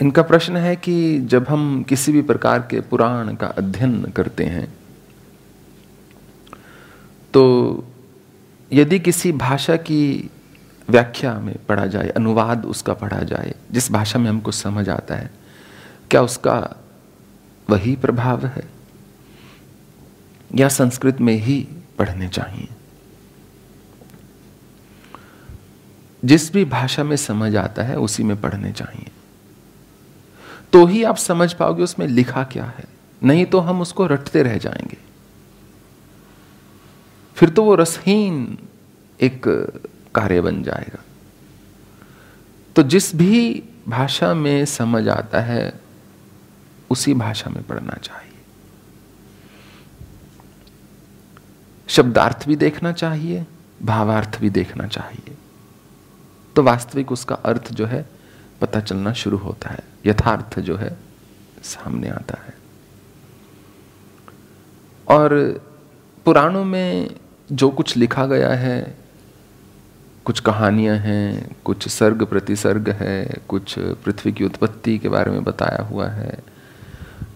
इनका प्रश्न है कि जब हम किसी भी प्रकार के पुराण का अध्ययन करते हैं तो यदि किसी भाषा की व्याख्या में पढ़ा जाए, अनुवाद उसका पढ़ा जाए, जिस भाषा में हमको समझ आता है, क्या उसका वही प्रभाव है या संस्कृत में ही पढ़ने चाहिए? जिस भी भाषा में समझ आता है उसी में पढ़ने चाहिए, तो ही आप समझ पाओगे उसमें लिखा क्या है, नहीं तो हम उसको रटते रह जाएंगे। फिर तो वो रसहीन एक कार्य बन जाएगा। तो जिस भी भाषा में समझ आता है उसी भाषा में पढ़ना चाहिए। शब्दार्थ भी देखना चाहिए, भावार्थ भी देखना चाहिए, तो वास्तविक उसका अर्थ जो है पता चलना शुरू होता है, यथार्थ जो है सामने आता है। और पुराणों में जो कुछ लिखा गया है, कुछ कहानियां हैं, कुछ सर्ग प्रतिसर्ग है, कुछ पृथ्वी की उत्पत्ति के बारे में बताया हुआ है,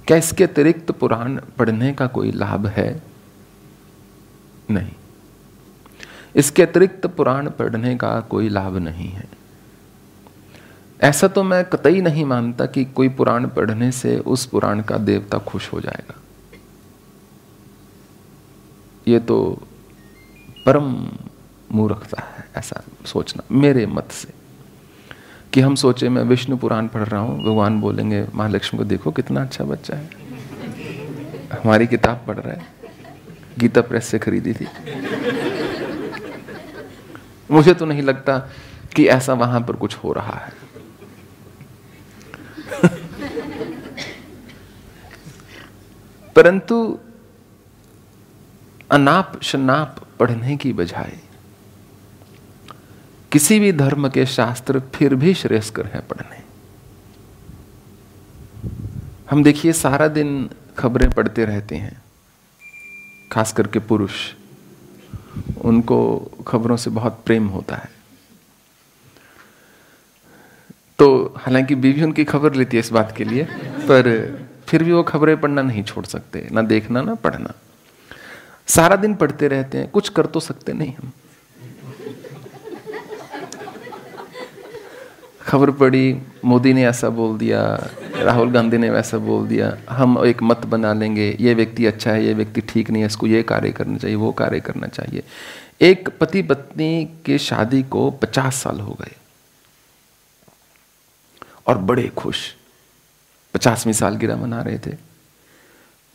क्या इसके अतिरिक्त पुराण पढ़ने का कोई लाभ है? नहीं, इसके अतिरिक्त पुराण पढ़ने का कोई लाभ नहीं है। ऐसा तो मैं कतई नहीं मानता कि कोई पुराण पढ़ने से उस पुराण का देवता खुश हो जाएगा। ये तो परम मूर्खता है ऐसा सोचना, मेरे मत से, कि हम सोचे मैं विष्णु पुराण पढ़ रहा हूँ, भगवान बोलेंगे महालक्ष्मी को देखो कितना अच्छा बच्चा है, हमारी किताब पढ़ रहा है, गीता प्रेस से खरीदी थी। मुझे तो नहीं लगता कि ऐसा वहां पर कुछ हो रहा है। परंतु अनाप शनाप पढ़ने की बजाय किसी भी धर्म के शास्त्र फिर भी श्रेयस्कर है पढ़ने। हम देखिए सारा दिन खबरें पढ़ते रहते हैं, खास करके पुरुष, उनको खबरों से बहुत प्रेम होता है। तो हालांकि बीवी उनकी खबर लेती है इस बात के लिए, पर फिर भी वो खबरें पढ़ना नहीं छोड़ सकते, ना देखना ना पढ़ना। सारा दिन पढ़ते रहते हैं, कुछ कर तो सकते नहीं हम। खबर पड़ी, मोदी ने ऐसा बोल दिया, राहुल गांधी ने वैसा बोल दिया, हम एक मत बना लेंगे, ये व्यक्ति अच्छा है, ये व्यक्ति ठीक नहीं है, इसको ये कार्य करना चाहिए, वो कार्य करना चाहिए। एक पति पत्नी की शादी को 50 साल हो गए और बड़े खुश 50वीं सालगिरह मना रहे थे।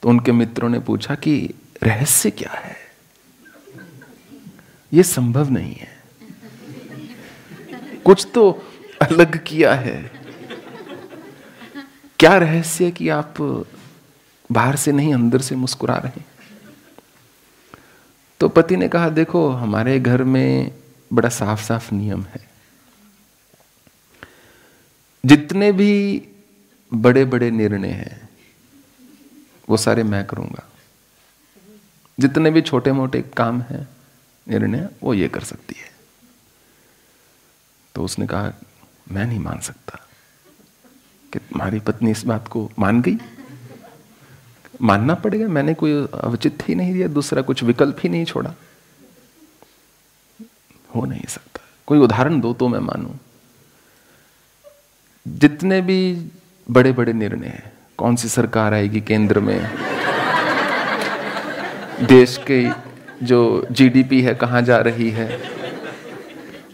तो उनके मित्रों ने पूछा कि रहस्य क्या है, ये संभव नहीं है, कुछ तो अलग किया है, क्या रहस्य कि आप बाहर से नहीं अंदर से मुस्कुरा रहे हैं? तो पति ने कहा, देखो हमारे घर में बड़ा साफ साफ नियम है, जितने भी बड़े बड़े निर्णय हैं वो सारे मैं करूंगा, जितने भी छोटे मोटे काम हैं निर्णय वो ये कर सकती है। तो उसने कहा, मैं नहीं मान सकता। कि तुम्हारी पत्नी इस बात को मान गई? मानना पड़ेगा, मैंने कोई अवचित ही नहीं दिया, दूसरा कुछ विकल्प ही नहीं छोड़ा, हो नहीं सकता, कोई उदाहरण दो तो मैं मानूं। जितने भी बड़े बड़े निर्णय हैं, कौन सी सरकार आएगी केंद्र में, देश के जो जीडीपी है कहाँ जा रही है,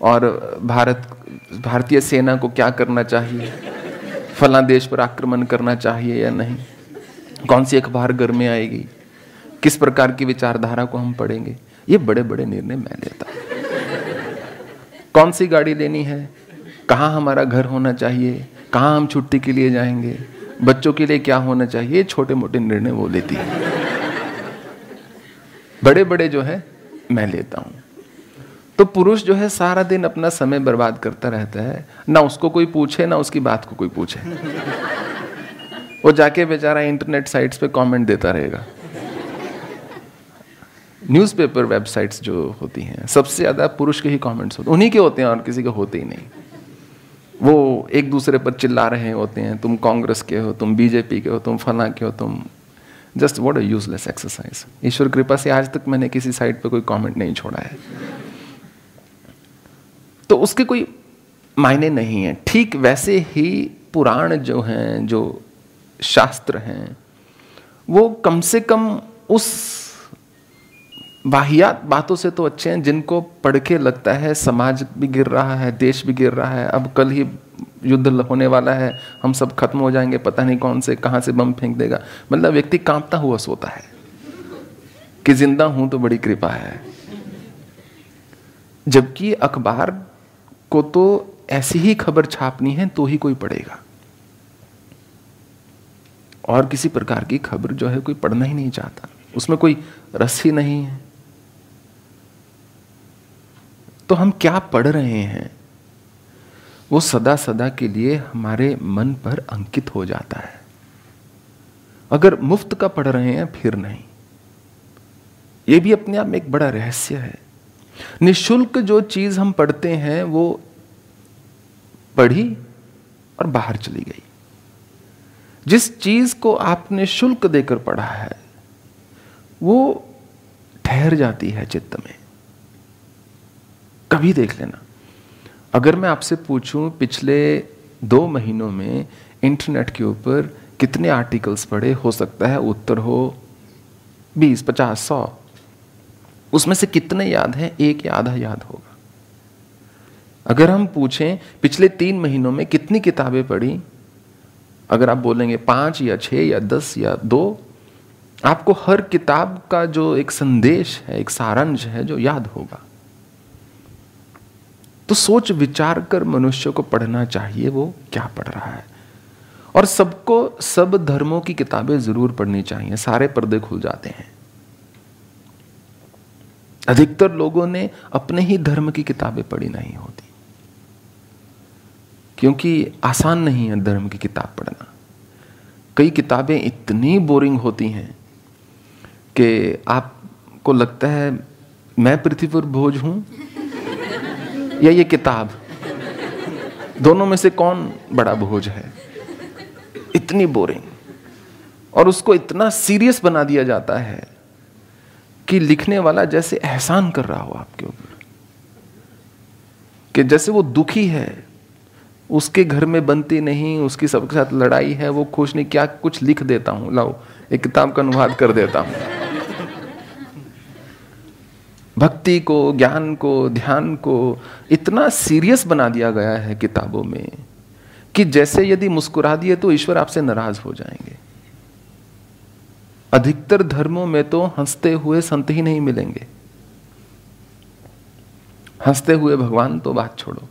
और भारतीय सेना को क्या करना चाहिए, फला देश पर आक्रमण करना चाहिए या नहीं, कौन सी अखबार घर में आएगी, किस प्रकार की विचारधारा को हम पढ़ेंगे, ये बड़े बड़े निर्णय मैं लेता। कौन सी गाड़ी लेनी है, कहाँ हमारा घर होना चाहिए, कहाँ हम छुट्टी के लिए जाएंगे, बच्चों के लिए क्या होना चाहिए, छोटे मोटे निर्णय वो लेती है, बड़े बड़े जो है मैं लेता हूँ। तो पुरुष जो है सारा दिन अपना समय बर्बाद करता रहता है, ना उसको कोई पूछे ना उसकी बात को कोई पूछे, वो जाके बेचारा इंटरनेट साइट्स पे कमेंट देता रहेगा। न्यूज़पेपर वेबसाइट्स जो होती हैं सबसे ज़्यादा पुरुष के ही कमेंट्स होते, उन्हीं के होते हैं और किसी के होते ही नहीं। वो एक दूसरे पर चिल्ला रहे होते हैं, तुम कांग्रेस के हो, तुम बीजेपी के हो, तुम फला के हो, तुम just what a useless exercise. ईश्वर कृपा से आज तक मैंने किसी साइट पे कोई कमेंट नहीं छोड़ा है, तो उसके कोई मायने नहीं है। ठीक वैसे ही पुराण जो हैं, जो शास्त्र हैं, वो कम से कम उस वाहियात बातों से तो अच्छे हैं जिनको पढ़ के लगता है समाज भी गिर रहा है, देश भी गिर रहा है, अब कल ही युद्ध होने वाला है, हम सब खत्म हो जाएंगे, पता नहीं कौन से कहाँ से बम फेंक देगा। मतलब व्यक्ति कांपता हुआ सोता है कि जिंदा हूं तो बड़ी कृपा है। जबकि अखबार को तो ऐसी ही खबर छापनी है तो ही कोई पढ़ेगा, और किसी प्रकार की खबर जो है कोई पढ़ना ही नहीं चाहता, उसमें कोई रस ही नहीं है। तो हम क्या पढ़ रहे हैं वो सदा सदा के लिए हमारे मन पर अंकित हो जाता है। अगर मुफ्त का पढ़ रहे हैं फिर नहीं, ये भी अपने आप में एक बड़ा रहस्य है। निःशुल्क जो चीज हम पढ़ते हैं वो पढ़ी और बाहर चली गई, जिस चीज को आपने शुल्क देकर पढ़ा है वो ठहर जाती है चित्त में। कभी देख लेना, अगर मैं आपसे पूछूं पिछले 2 महीनों में इंटरनेट के ऊपर कितने आर्टिकल्स पढ़े, हो सकता है उत्तर हो 20, 50, 100, उसमें से कितने याद हैं? एक या आधा याद होगा। अगर हम पूछें पिछले 3 महीनों में कितनी किताबें पढ़ी, अगर आप बोलेंगे 5 या 6 या 10 या 2, आपको हर किताब का जो एक संदेश है, एक सारांश है, जो याद होगा। तो सोच विचार कर मनुष्य को पढ़ना चाहिए वो क्या पढ़ रहा है। और सबको सब धर्मों की किताबें जरूर पढ़नी चाहिए, सारे पर्दे खुल जाते हैं। अधिकतर लोगों ने अपने ही धर्म की किताबें पढ़ी नहीं होती, क्योंकि आसान नहीं है धर्म की किताब पढ़ना। कई किताबें इतनी बोरिंग होती हैं कि आपको लगता है मैं पृथ्वी पर भोज हूं या ये किताब, दोनों में से कौन बड़ा भोज है। इतनी बोरिंग, और उसको इतना सीरियस बना दिया जाता है कि लिखने वाला जैसे एहसान कर रहा हो आपके ऊपर, कि जैसे वो दुखी है, उसके घर में बनती नहीं, उसकी सबके साथ लड़ाई है, वो खुश नहीं, क्या कुछ लिख देता हूं, लाओ एक किताब का अनुवाद कर देता हूं। भक्ति को, ज्ञान को, ध्यान को इतना सीरियस बना दिया गया है किताबों में कि जैसे यदि मुस्कुरा दिए तो ईश्वर आपसे नाराज हो जाएंगे। अधिकतर धर्मों में तो हंसते हुए संत ही नहीं मिलेंगे, हंसते हुए भगवान तो बात छोड़ो।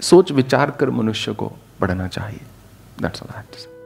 सोच विचार कर मनुष्य को पढ़ना चाहिए। That's all I have to say.